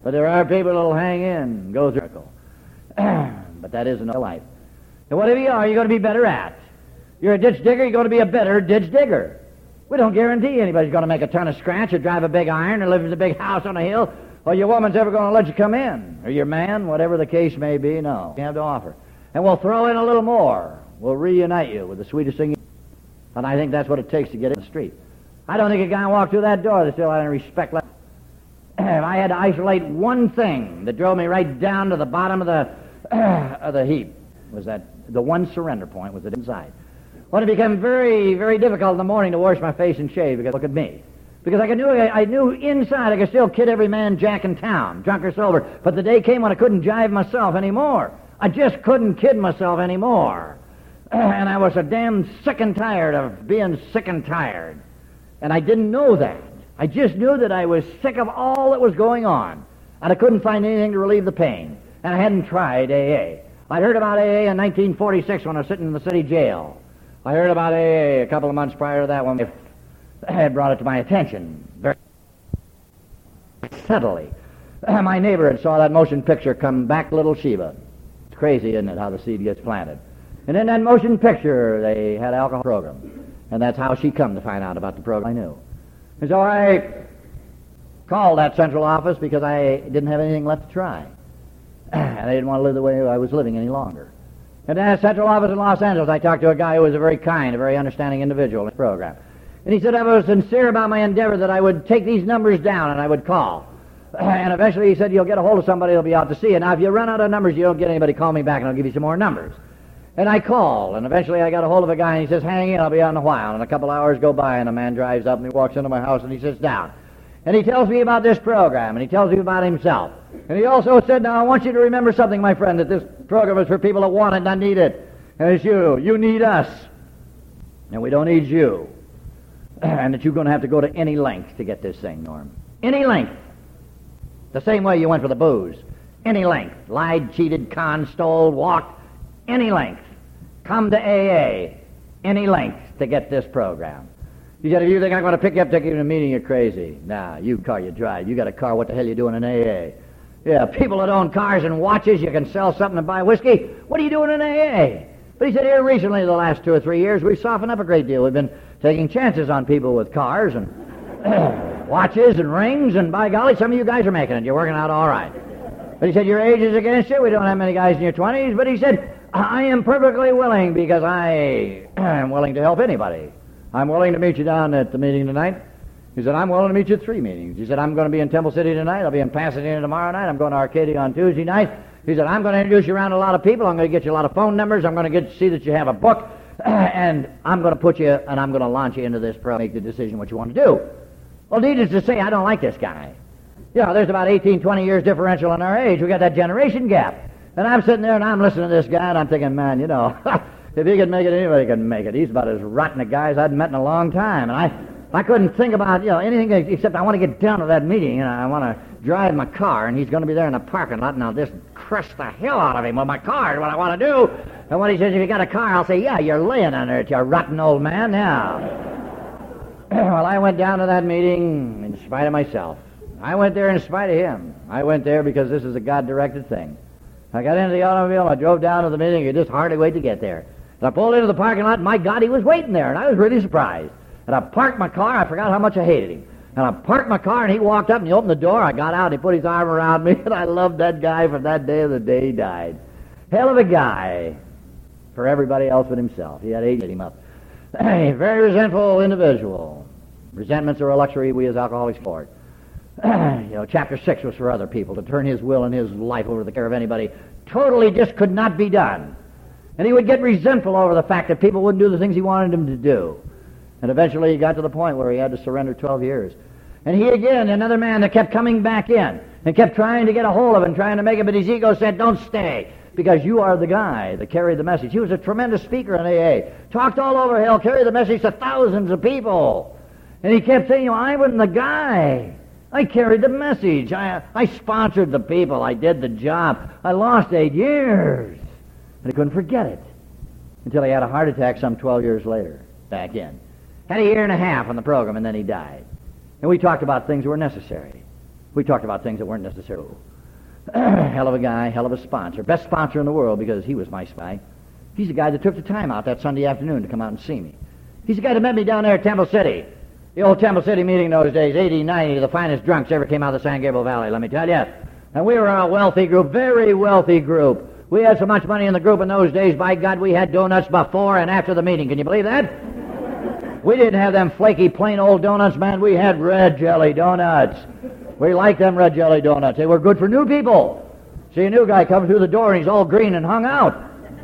But there are people that'll hang in and go through it. But that isn't a life. And whatever you are, you're going to be better at. You're a ditch digger, you're going to be a better ditch digger. We don't guarantee anybody's going to make a ton of scratch or drive a big iron or live in a big house on a hill or your woman's ever going to let you come in or your man, whatever the case may be, no. You have to offer. And we'll throw in a little more. We'll reunite you with the sweetest thing you can. And I think that's what it takes to get in the street. I don't think a guy walked through that door that still had any respect left. If I had to isolate one thing that drove me right down to the bottom of the of the heap, was that the one surrender point was the inside. Well, it became very, very difficult in the morning to wash my face and shave because look at me. Because I knew I knew inside I could still kid every man jack in town, drunk or sober. But the day came when I couldn't jive myself anymore. I just couldn't kid myself anymore. And I was so damn sick and tired of being sick and tired. And I didn't know that. I just knew that I was sick of all that was going on. And I couldn't find anything to relieve the pain. And I hadn't tried A A. I'd heard about A A in nineteen forty-six when I was sitting in the city jail. I heard about A A a couple of months prior to that one. If I had brought it to my attention very subtly. My neighbor had saw that motion picture, Come Back Little Sheba. It's crazy, isn't it, how the seed gets planted. And in that motion picture, they had an alcohol program. And that's how she come to find out about the program, I knew. And so I called that central office because I didn't have anything left to try. And I didn't want to live the way I was living any longer. And at central office in Los Angeles, I talked to a guy who was a very kind, a very understanding individual in the program. And he said I was sincere about my endeavor that I would take these numbers down and I would call. And eventually he said, you'll get a hold of somebody that'll be out to see you. Now, if you run out of numbers, you don't get anybody, call me back and I'll give you some more numbers. And I called, and eventually I got a hold of a guy and he says, hang in, I'll be out in a while. And a couple hours go by and a man drives up and he walks into my house and he sits down. And he tells me about this program, and he tells me about himself. And he also said, now, I want you to remember something, my friend, that this program is for people that want it, not need it. And it's you. You need us. And we don't need you. And that you're going to have to go to any length to get this thing, Norm. Any length. The same way you went for the booze. Any length. Lied, cheated, conned, stole, walked. Any length. Come to A A. Any length to get this program. He said, if you think I'm going to pick you up, take you to a meeting, you're crazy. Nah, you car, you drive. You got a car, what the hell you doing in A A? Yeah, people that own cars and watches, you can sell something and buy whiskey. What are you doing in A A? But he said, here recently, the last two or three years, we've softened up a great deal. We've been taking chances on people with cars and watches and rings, and by golly, some of you guys are making it. You're working out all right. But he said, your age is against you. We don't have many guys in your twenties. But he said, I am perfectly willing because I am willing to help anybody. I'm willing to meet you down at the meeting tonight. He said, I'm willing to meet you at three meetings. He said, I'm going to be in Temple City tonight. I'll be in Pasadena tomorrow night. I'm going to Arcadia on Tuesday night. He said, I'm going to introduce you around a lot of people. I'm going to get you a lot of phone numbers. I'm going to get to see that you have a book. And I'm going to put you, and I'm going to launch you into this program, make the decision what you want to do. Well, needless to say, I don't like this guy. You know, there's about eighteen, twenty years differential in our age. We got that generation gap. And I'm sitting there, and I'm listening to this guy, and I'm thinking, man, you know... If he could make it, anybody can make it. He's about as rotten a guy as I'd met in a long time. And I I couldn't think about, you know, anything except I want to get down to that meeting and I want to drive my car and he's going to be there in the parking lot and I'll just crush the hell out of him with my car is what I want to do. And when he says, if you got a car, I'll say, yeah, you're laying under it, you rotten old man, now. Well, I went down to that meeting in spite of myself. I went there in spite of him. I went there because this is a God-directed thing. I got into the automobile, I drove down to the meeting, I could just hardly wait to get there. And I pulled into the parking lot, and my God, he was waiting there, and I was really surprised. And I parked my car, I forgot how much I hated him. And I parked my car, and he walked up, and he opened the door, I got out, and he put his arm around me, and I loved that guy from that day of the day he died. Hell of a guy for everybody else but himself. He had aged him up. A very resentful individual. Resentments are a luxury we as alcoholics afford. You know, chapter six was for other people, to turn his will and his life over to the care of anybody. Totally just could not be done. And he would get resentful over the fact that people wouldn't do the things he wanted them to do. And eventually he got to the point where he had to surrender twelve years. And he again, another man that kept coming back in and kept trying to get a hold of him, trying to make it, but his ego said, don't stay, because you are the guy that carried the message. He was a tremendous speaker in A A. Talked all over hell, carried the message to thousands of people. And he kept saying, well, I wasn't the guy. I carried the message. I I sponsored the people. I did the job. I lost eight years. And he couldn't forget it until he had a heart attack some twelve years later, back in. Had a year and a half on the program, and then he died. And we talked about things that were necessary. We talked about things that weren't necessary. Hell of a guy, hell of a sponsor. Best sponsor in the world, because he was my spy. He's the guy that took the time out that Sunday afternoon to come out and see me. He's the guy that met me down there at Temple City. The old Temple City meeting in those days, eighty, ninety of the finest drunks ever came out of the San Gabriel Valley, let me tell you. And we were a wealthy group, very wealthy group. We had so much money in the group in those days, by God, we had donuts before and after the meeting. Can you believe that? We didn't have them flaky, plain old donuts, man. We had red jelly donuts. We liked them red jelly donuts. They were good for new people. See, a new guy comes through the door, and he's all green and hung out.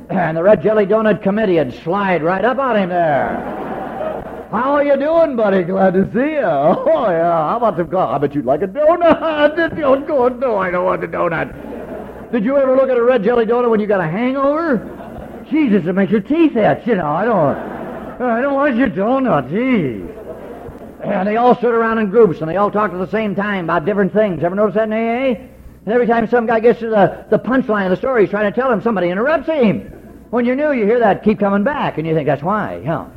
And the red jelly donut committee would slide right up on him there. How are you doing, buddy? Glad to see you. Oh, yeah. How about some coffee? I bet you'd like a donut. It's good. No, I don't want a donut. Did you ever look at a red jelly donut when you got a hangover? Jesus, it makes your teeth itch. You know, I don't, I don't want your donut. Geez. And they all stood around in groups, and they all talked at the same time about different things. Ever notice that in A A? And every time some guy gets to the, the punchline of the story, he's trying to tell him, somebody interrupts him. When you're new, you hear that, keep coming back, and you think, that's why, yeah.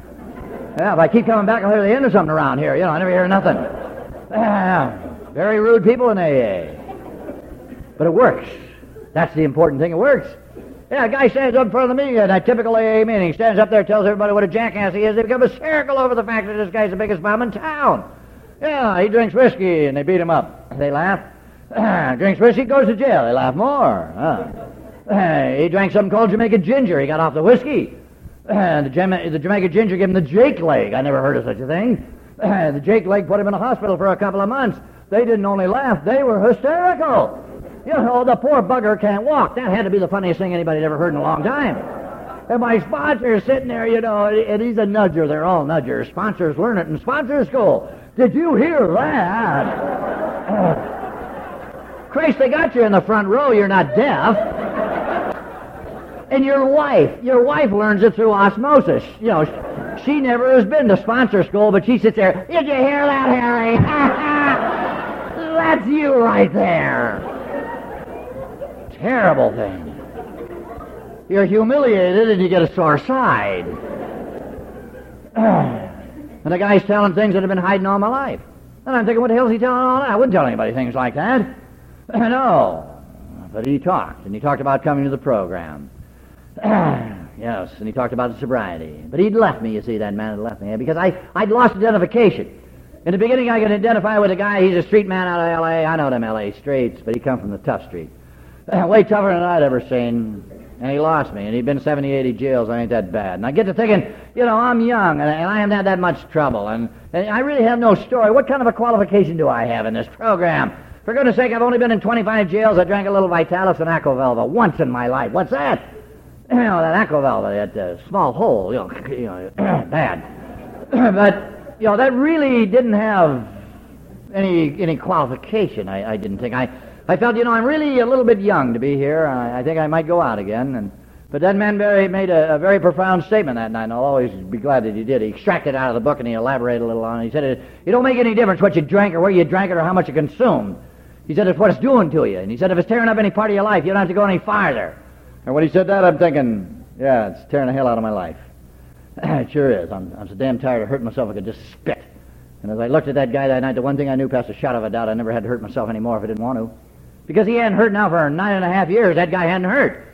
Yeah, if I keep coming back, I'll hear the end of something around here. You know, I never hear nothing. Yeah, very rude people in A A. But it works. That's the important thing. It works. Yeah, a guy stands up in front of the meeting at a typical A A meeting, stands up there, tells everybody what a jackass he is. They become hysterical over the fact that this guy's the biggest bum in town. Yeah, he drinks whiskey, and they beat him up. They laugh. Drinks whiskey, goes to jail. They laugh more. Uh, he drank something called Jamaica ginger. He got off the whiskey. Uh, the, Jama- the Jamaica ginger gave him the Jake leg. I never heard of such a thing. Uh, the Jake leg put him in a hospital for a couple of months. They didn't only laugh, they were hysterical. You know, the poor bugger can't walk. That had to be the funniest thing anybody'd ever heard in a long time. And my sponsor's sitting there, you know, and he's a nudger. They're all nudgers. Sponsors learn it in sponsor school. Did you hear that? Uh, Christ, they got you in the front row. You're not deaf. And your wife, your wife learns it through osmosis. You know, she never has been to sponsor school, but she sits there, did you hear that, Harry? That's you right there. Terrible thing. You're humiliated and you get a sore side. And the guy's telling things that have been hiding all my life. And I'm thinking, what the hell is he telling all that? I wouldn't tell anybody things like that. No. But he talked, and he talked about coming to the program. Yes, and he talked about the sobriety. But he'd left me, you see, that man had left me, because I, I'd lost identification. In the beginning, I could identify with a guy. He's a street man out of L A I know them L A streets, but he come from the tough street. Way tougher than I'd ever seen, and he lost me, and he'd been seventy, eighty jails. I ain't that bad. And I get to thinking, you know, I'm young, and, and I haven't had that much trouble, and, and I really have no story. What kind of a qualification do I have in this program? For goodness sake, I've only been in twenty-five jails. I drank a little Vitalis and Aqualvelva once in my life. What's that? You know, that Aquavelva, that uh, small hole, you know, you know bad. But, you know, that really didn't have any any qualification, I, I didn't think. I, I felt, you know, I'm really a little bit young to be here. I, I think I might go out again. And But that man very, made a, a very profound statement that night, and I'll always be glad that he did. He extracted it out of the book, and he elaborated a little on it. He said, it, it don't make any difference what you drank or where you drank it or how much you consumed. He said, it's what it's doing to you. And he said, if it's tearing up any part of your life, you don't have to go any farther. And when he said that, I'm thinking, yeah, it's tearing the hell out of my life. It sure is. I'm, I'm so damn tired of hurting myself I could just spit. And as I looked at that guy that night, the one thing I knew past a shot of a doubt, I never had to hurt myself anymore if I didn't want to. Because he hadn't hurt now for nine and a half years. That guy hadn't hurt.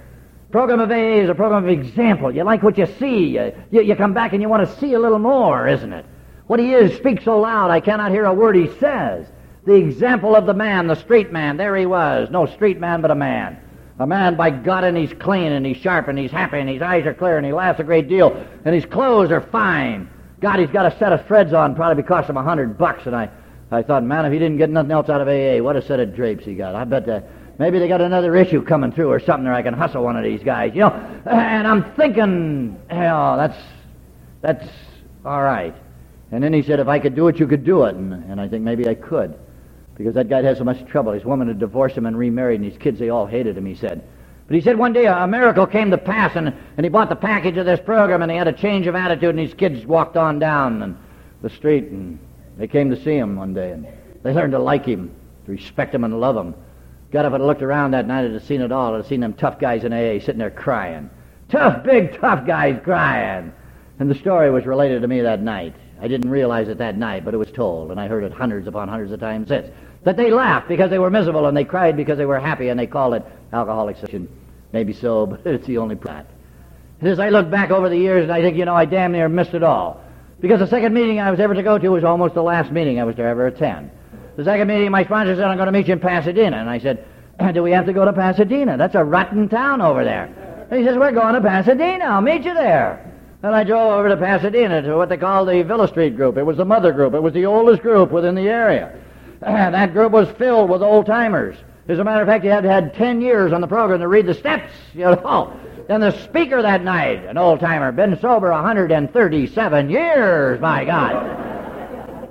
Program of A A is a program of example. You like what you see. You, you, you come back and you want to see a little more, isn't it? What he is speaks so loud, I cannot hear a word he says. The example of the man, the street man, there he was. No street man, but a man. A man, by God, and he's clean, and he's sharp, and he's happy, and his eyes are clear, and he laughs a great deal, and his clothes are fine. God, he's got a set of threads on, probably cost him a hundred bucks, and I, I thought, man, if he didn't get nothing else out of A A, what a set of drapes he got. I bet that maybe they got another issue coming through or something, or I can hustle one of these guys, you know. And I'm thinking, hell, that's, that's all right. And then he said, if I could do it, you could do it. And, and I think maybe I could, because that guy had so much trouble. His woman had divorced him and remarried, and his kids, they all hated him, he said. But he said one day a miracle came to pass, and, and he bought the package of this program, and he had a change of attitude, and his kids walked on down and the street, and they came to see him one day, and they learned to like him, to respect him and love him. God, if I'd looked around that night, I'd have seen it all. I'd have seen them tough guys in A A sitting there crying. Tough, big, tough guys crying. And the story was related to me that night. I didn't realize it that night, but it was told, and I heard it hundreds upon hundreds of times since. That they laughed because they were miserable, and they cried because they were happy, and they called it Alcoholics Anonymous. Maybe so, but it's the only product. And as I look back over the years, and I think, you know, I damn near missed it all. Because the second meeting I was ever to go to was almost the last meeting I was to ever attend. The second meeting, my sponsor said, I'm going to meet you in Pasadena. And I said, do we have to go to Pasadena? That's a rotten town over there. And he says, we're going to Pasadena. I'll meet you there. And I drove over to Pasadena to what they call the Villa Street group. It was the mother group. It was the oldest group within the area. And that group was filled with old-timers. As a matter of fact, you had to have had ten years on the program to read the steps, you know. And the speaker that night, an old-timer, been sober one hundred thirty-seven years, my God.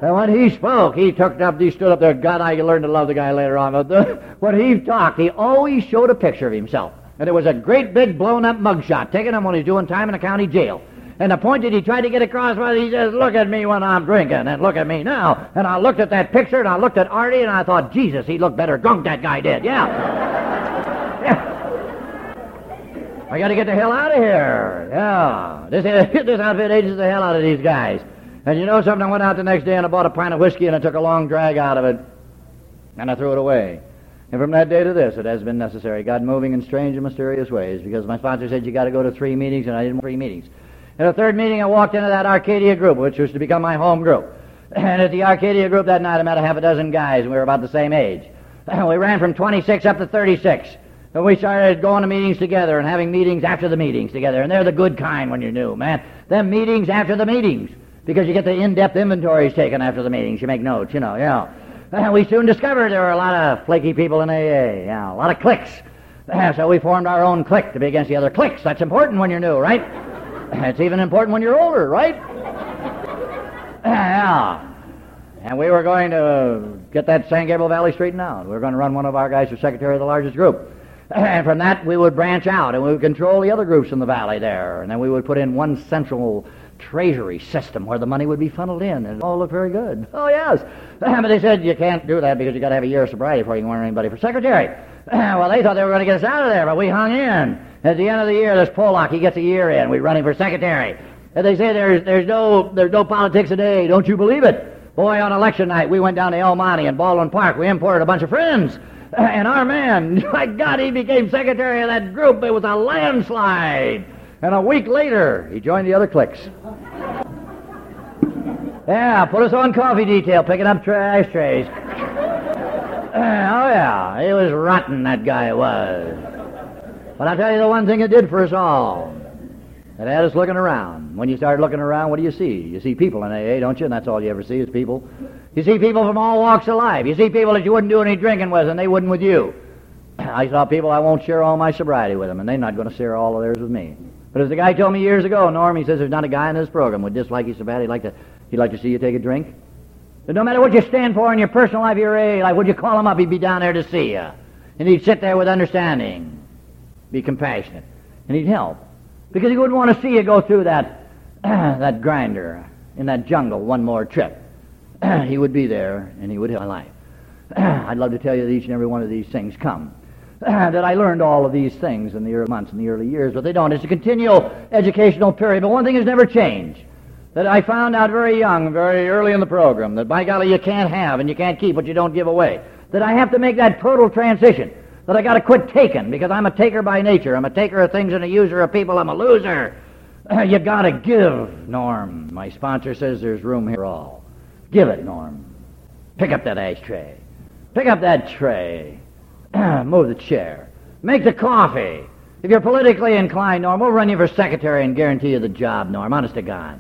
And when he spoke, he took up, he stood up there. God, I learned to love the guy later on. But the, when he talked, he always showed a picture of himself. And it was a great big blown-up mugshot, taking him when he's doing time in a county jail. And the point that he tried to get across was, he says, look at me when I'm drinking, and look at me now. And I looked at that picture, and I looked at Artie, and I thought, Jesus, he looked better drunk, that guy did. Yeah. Yeah. I got to get the hell out of here. Yeah. This, uh, this outfit ages the hell out of these guys. And you know something? I went out the next day, and I bought a pint of whiskey, and I took a long drag out of it, and I threw it away. And from that day to this, it has been necessary. God moving in strange and mysterious ways, because my sponsor said, you got to go to three meetings, and I didn't want three meetings. At the third meeting, I walked into that Arcadia group, which was to become my home group. And at the Arcadia group that night, I met a half a dozen guys, and we were about the same age. We ran from twenty-six up to thirty-six. And we started going to meetings together and having meetings after the meetings together. And they're the good kind when you're new, man. Them meetings after the meetings, because you get the in-depth inventories taken after the meetings. You make notes, you know, you know. And we soon discovered there were a lot of flaky people in A A, yeah, a lot of cliques. So we formed our own clique to be against the other cliques. That's important when you're new, right? It's even important when you're older, right? Yeah. And we were going to get that San Gabriel Valley straightened out. We were going to run one of our guys for secretary of the largest group. And from that, we would branch out, and we would control the other groups in the valley there. And then we would put in one central treasury system where the money would be funneled in, and it all looked very good. Oh, yes. But they said, you can't do that because you got to have a year of sobriety before you can run anybody for secretary. Well, they thought they were going to get us out of there, but we hung in. At the end of the year, this Pollock, he gets a year in. We run him for secretary. And they say there's there's no there's no politics today. Don't you believe it? Boy, on election night, we went down to El Monte and Baldwin Park. We imported a bunch of friends. And our man, my God, he became secretary of that group. It was a landslide. And a week later, he joined the other cliques. Yeah, put us on coffee detail, picking up trash trays. Uh, oh, yeah, he was rotten, that guy was. But I'll tell you the one thing it did for us all. It had us looking around. When you start looking around, what do you see? You see people in A A, don't you? And that's all you ever see is people. You see people from all walks of life. You see people that you wouldn't do any drinking with, and they wouldn't with you. I saw people I won't share all my sobriety with them, and they're not going to share all of theirs with me. But as the guy told me years ago, Norm, he says, there's not a guy in this program would dislike you so bad he'd like to, he'd like to see you take a drink. But no matter what you stand for in your personal life, your A A life, would you call him up, he'd be down there to see you. And he'd sit there with understanding, be compassionate, and he'd help. Because he wouldn't want to see you go through that, that grinder in that jungle one more trip. He would be there, and he would help my life. I'd love to tell you that each and every one of these things come. That I learned all of these things in the early months, in the early years, but they don't. It's a continual educational period, but one thing has never changed. that I found out very young, very early in the program, that by golly, you can't have and you can't keep what you don't give away, that I have to make that total transition, that I got to quit taking, because I'm a taker by nature. I'm a taker of things and a user of people. I'm a loser. You got to give, Norm. My sponsor says there's room here for all. Give it, Norm. Pick up that ashtray. Pick up that tray. Move the chair. Make the coffee. If you're politically inclined, Norm, we'll run you for secretary and guarantee you the job, Norm. Honest to God.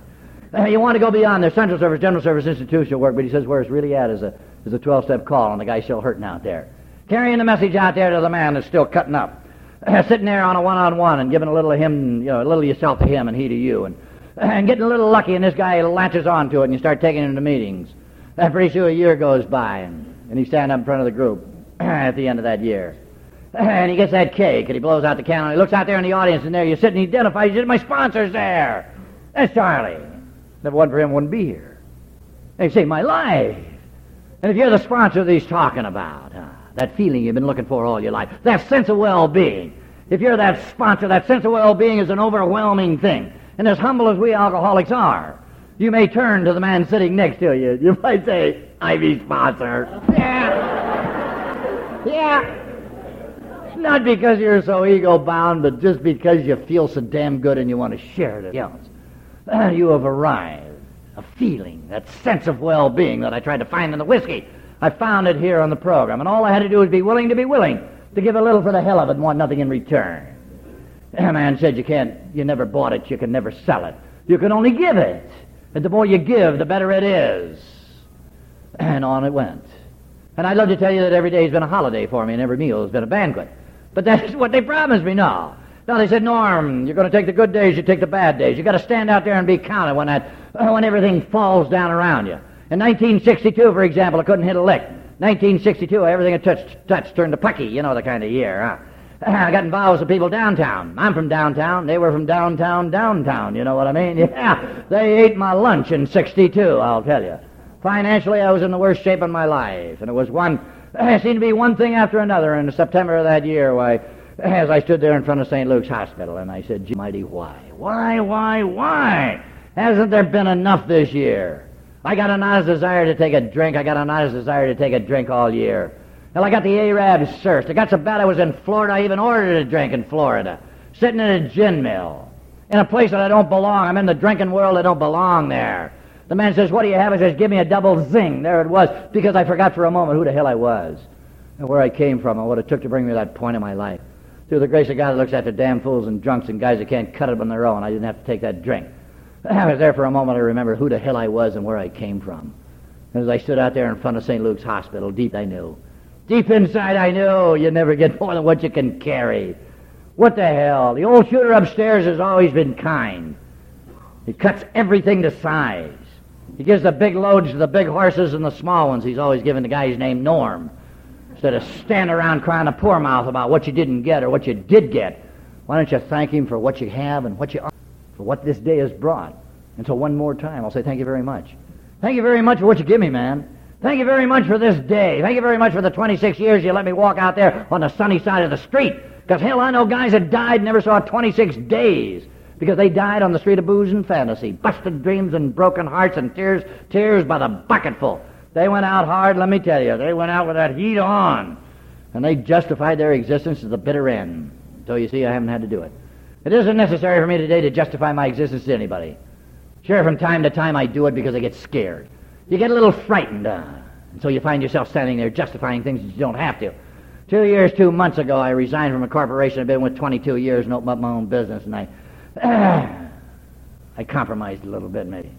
You want to go beyond their central service, general service, institutional work, but he says where it's really at is a is a twelve-step call, and the guy's still hurting out there. Carrying the message out there to the man that's still cutting up. Sitting there on a one-on-one and giving a little of him, you know, a little of yourself to him and he to you. And, and getting a little lucky, and this guy latches on to it, and you start taking him to meetings. And pretty soon a year goes by, and, and he's standing up in front of the group at the end of that year. And he gets that cake, and he blows out the candle, and he looks out there in the audience, and there you sit, and he identifies, he says, my sponsor's there. That's Charlie. If it wasn't for him, wouldn't be here. They saved my life. And if you're the sponsor that he's talking about, huh? That feeling you've been looking for all your life, that sense of well-being. If you're that sponsor, that sense of well-being is an overwhelming thing. And as humble as we alcoholics are, you may turn to the man sitting next to you. You might say, Ivy sponsor. Yeah. Yeah. Not because you're so ego-bound, but just because you feel so damn good and you want to share it with else. Uh, you have arrived. A feeling, that sense of well-being that I tried to find in the whiskey. I found it here on the program, and all I had to do was be willing to be willing, to give a little for the hell of it and want nothing in return. A man said you can't, you never bought it, you can never sell it. You can only give it. And the more you give, the better it is. And on it went. And I'd love to tell you that every day has been a holiday for me and every meal has been a banquet. But that's what they promised me now. Now they said, Norm, you're going to take the good days, you take the bad days. You've got to stand out there and be counted when that, when everything falls down around you. In nineteen sixty-two, for example, I couldn't hit a lick. nineteen sixty-two, everything I touched, touched turned to pucky, you know, the kind of year, huh? I got involved with some people downtown. I'm from downtown. They were from downtown, downtown, you know what I mean? Yeah, they ate my lunch in sixty-two, I'll tell you. Financially, I was in the worst shape of my life, and it was one, it seemed to be one thing after another. In September of that year, why, as I stood there in front of Saint Luke's Hospital, and I said, gee, mighty, why? Why, why, why? Hasn't there been enough this year? I got an honest desire to take a drink. I got an honest desire to take a drink all year. Well, I got the Arab's thirst. It got so bad I was in Florida. I even ordered a drink in Florida, sitting in a gin mill, in a place that I don't belong. I'm in the drinking world. I don't belong there. The man says, what do you have? I says, give me a double zing. There it was, because I forgot for a moment who the hell I was and where I came from and what it took to bring me to that point in my life. Through the grace of God that looks after damn fools and drunks and guys that can't cut it on their own, I didn't have to take that drink. I was there for a moment. I remember who the hell I was and where I came from. As I stood out there in front of Saint Luke's Hospital, deep I knew. Deep inside I knew you never get more than what you can carry. What the hell? The old shooter upstairs has always been kind. He cuts everything to size. He gives the big loads to the big horses and the small ones. He's always given the guy's name Norm. Instead of standing around crying a poor mouth about what you didn't get or what you did get, why don't you thank him for what you have and what you are? For what this day has brought. And so one more time, I'll say thank you very much. Thank you very much for what you give me, man. Thank you very much for this day. Thank you very much for the twenty-six years you let me walk out there on the sunny side of the street. Because, hell, I know guys that died and never saw twenty-six days because they died on the street of booze and fantasy, busted dreams and broken hearts and tears, tears by the bucketful. They went out hard, let me tell you. They went out with that heat on. And they justified their existence to the bitter end. So you see, I haven't had to do it. It isn't necessary for me today to justify my existence to anybody. Sure, from time to time I do it because I get scared. You get a little frightened, uh, and so you find yourself standing there justifying things that you don't have to. Two years, two months ago, I resigned from a corporation I've been with twenty-two years and opened up my own business, and I, uh, I compromised a little bit, maybe,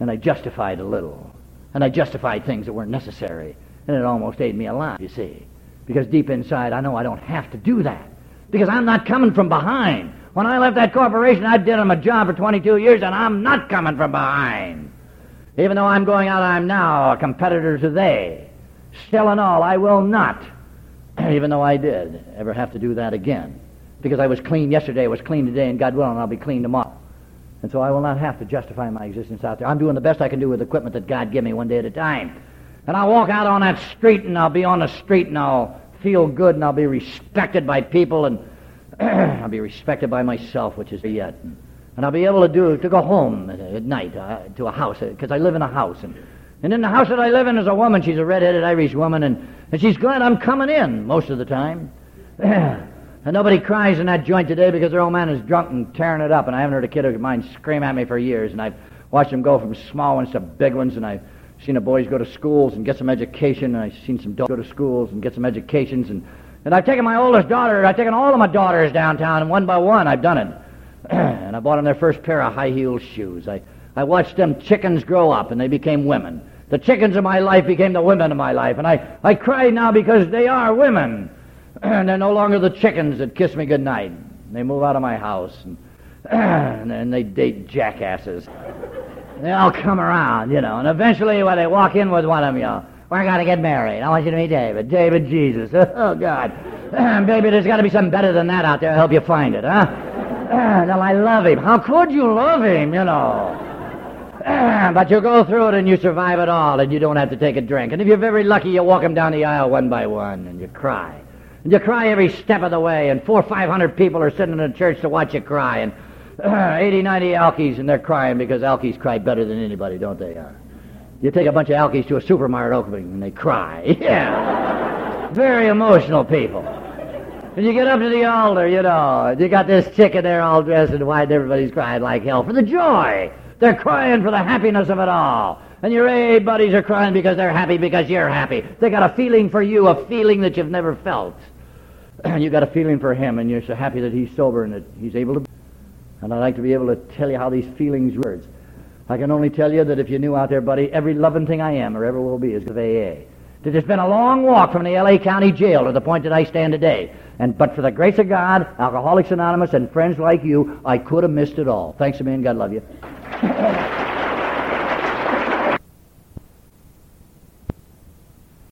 and I justified a little, and I justified things that weren't necessary, and it almost ate me alive, you see, because deep inside I know I don't have to do that, because I'm not coming from behind. When I left that corporation, I did them a job for twenty-two years, and I'm not coming from behind. Even though I'm going out, I'm now a competitor to they. Still and all, I will not, even though I did, ever have to do that again. Because I was clean yesterday, I was clean today, and God willing, I'll be clean tomorrow. And so I will not have to justify my existence out there. I'm doing the best I can do with the equipment that God give me one day at a time. And I'll walk out on that street, and I'll be on the street, and I'll feel good, and I'll be respected by people, and I'll be respected by myself, which is yet. and I'll be able to do to go home at night uh, to a house, because I live in a house. And, and in the house that I live in is a woman. She's a red-headed Irish woman, and, and she's glad I'm coming in most of the time. And nobody cries in that joint today because their old man is drunk and tearing it up, and I haven't heard a kid of mine scream at me for years, and I've watched them go from small ones to big ones, and I've seen the boys go to schools and get some education, and I've seen some dogs go to schools and get some educations, and, and I've taken my oldest daughter, I've taken all of my daughters downtown, and one by one I've done it. And I bought them their first pair of high-heeled shoes. I, I watched them chickens grow up, and they became women. The chickens of my life became the women of my life, and I, I cry now because they are women. And they're no longer the chickens that kiss me goodnight. They move out of my house, and, and they date jackasses. They all come around, you know, and eventually when they walk in with one of them, you know, we're going to get married. I want you to meet David. David Jesus. Oh, God. Baby, there's got to be something better than that out there to help you find it, huh? No, I love him. How could you love him, you know? But you go through it and you survive it all, and you don't have to take a drink. And if you're very lucky, you walk them down the aisle one by one, and you cry. And you cry every step of the way, and four or five hundred people are sitting in the church to watch you cry, and uh, eighty, ninety alkies, and they're crying because alkies cry better than anybody, don't they? Uh, you take a bunch of alkies to a supermarket opening, and they cry. Yeah. Very emotional people. And you get up to the altar, you know, you got this chicken there all dressed in white, and everybody's crying like hell for the joy. They're crying for the happiness of it all. And your A A buddies are crying because they're happy because you're happy. They got a feeling for you, a feeling that you've never felt. And you got a feeling for him, and you're so happy that he's sober and that he's able to. And I'd like to be able to tell you how these feelings words. I can only tell you that if you knew out there, buddy, every loving thing I am or ever will be is of A A. That it's been a long walk from the L A County Jail to the point that I stand today. And but for the grace of God, Alcoholics Anonymous, and friends like you, I could have missed it all. Thanks a million. God love you.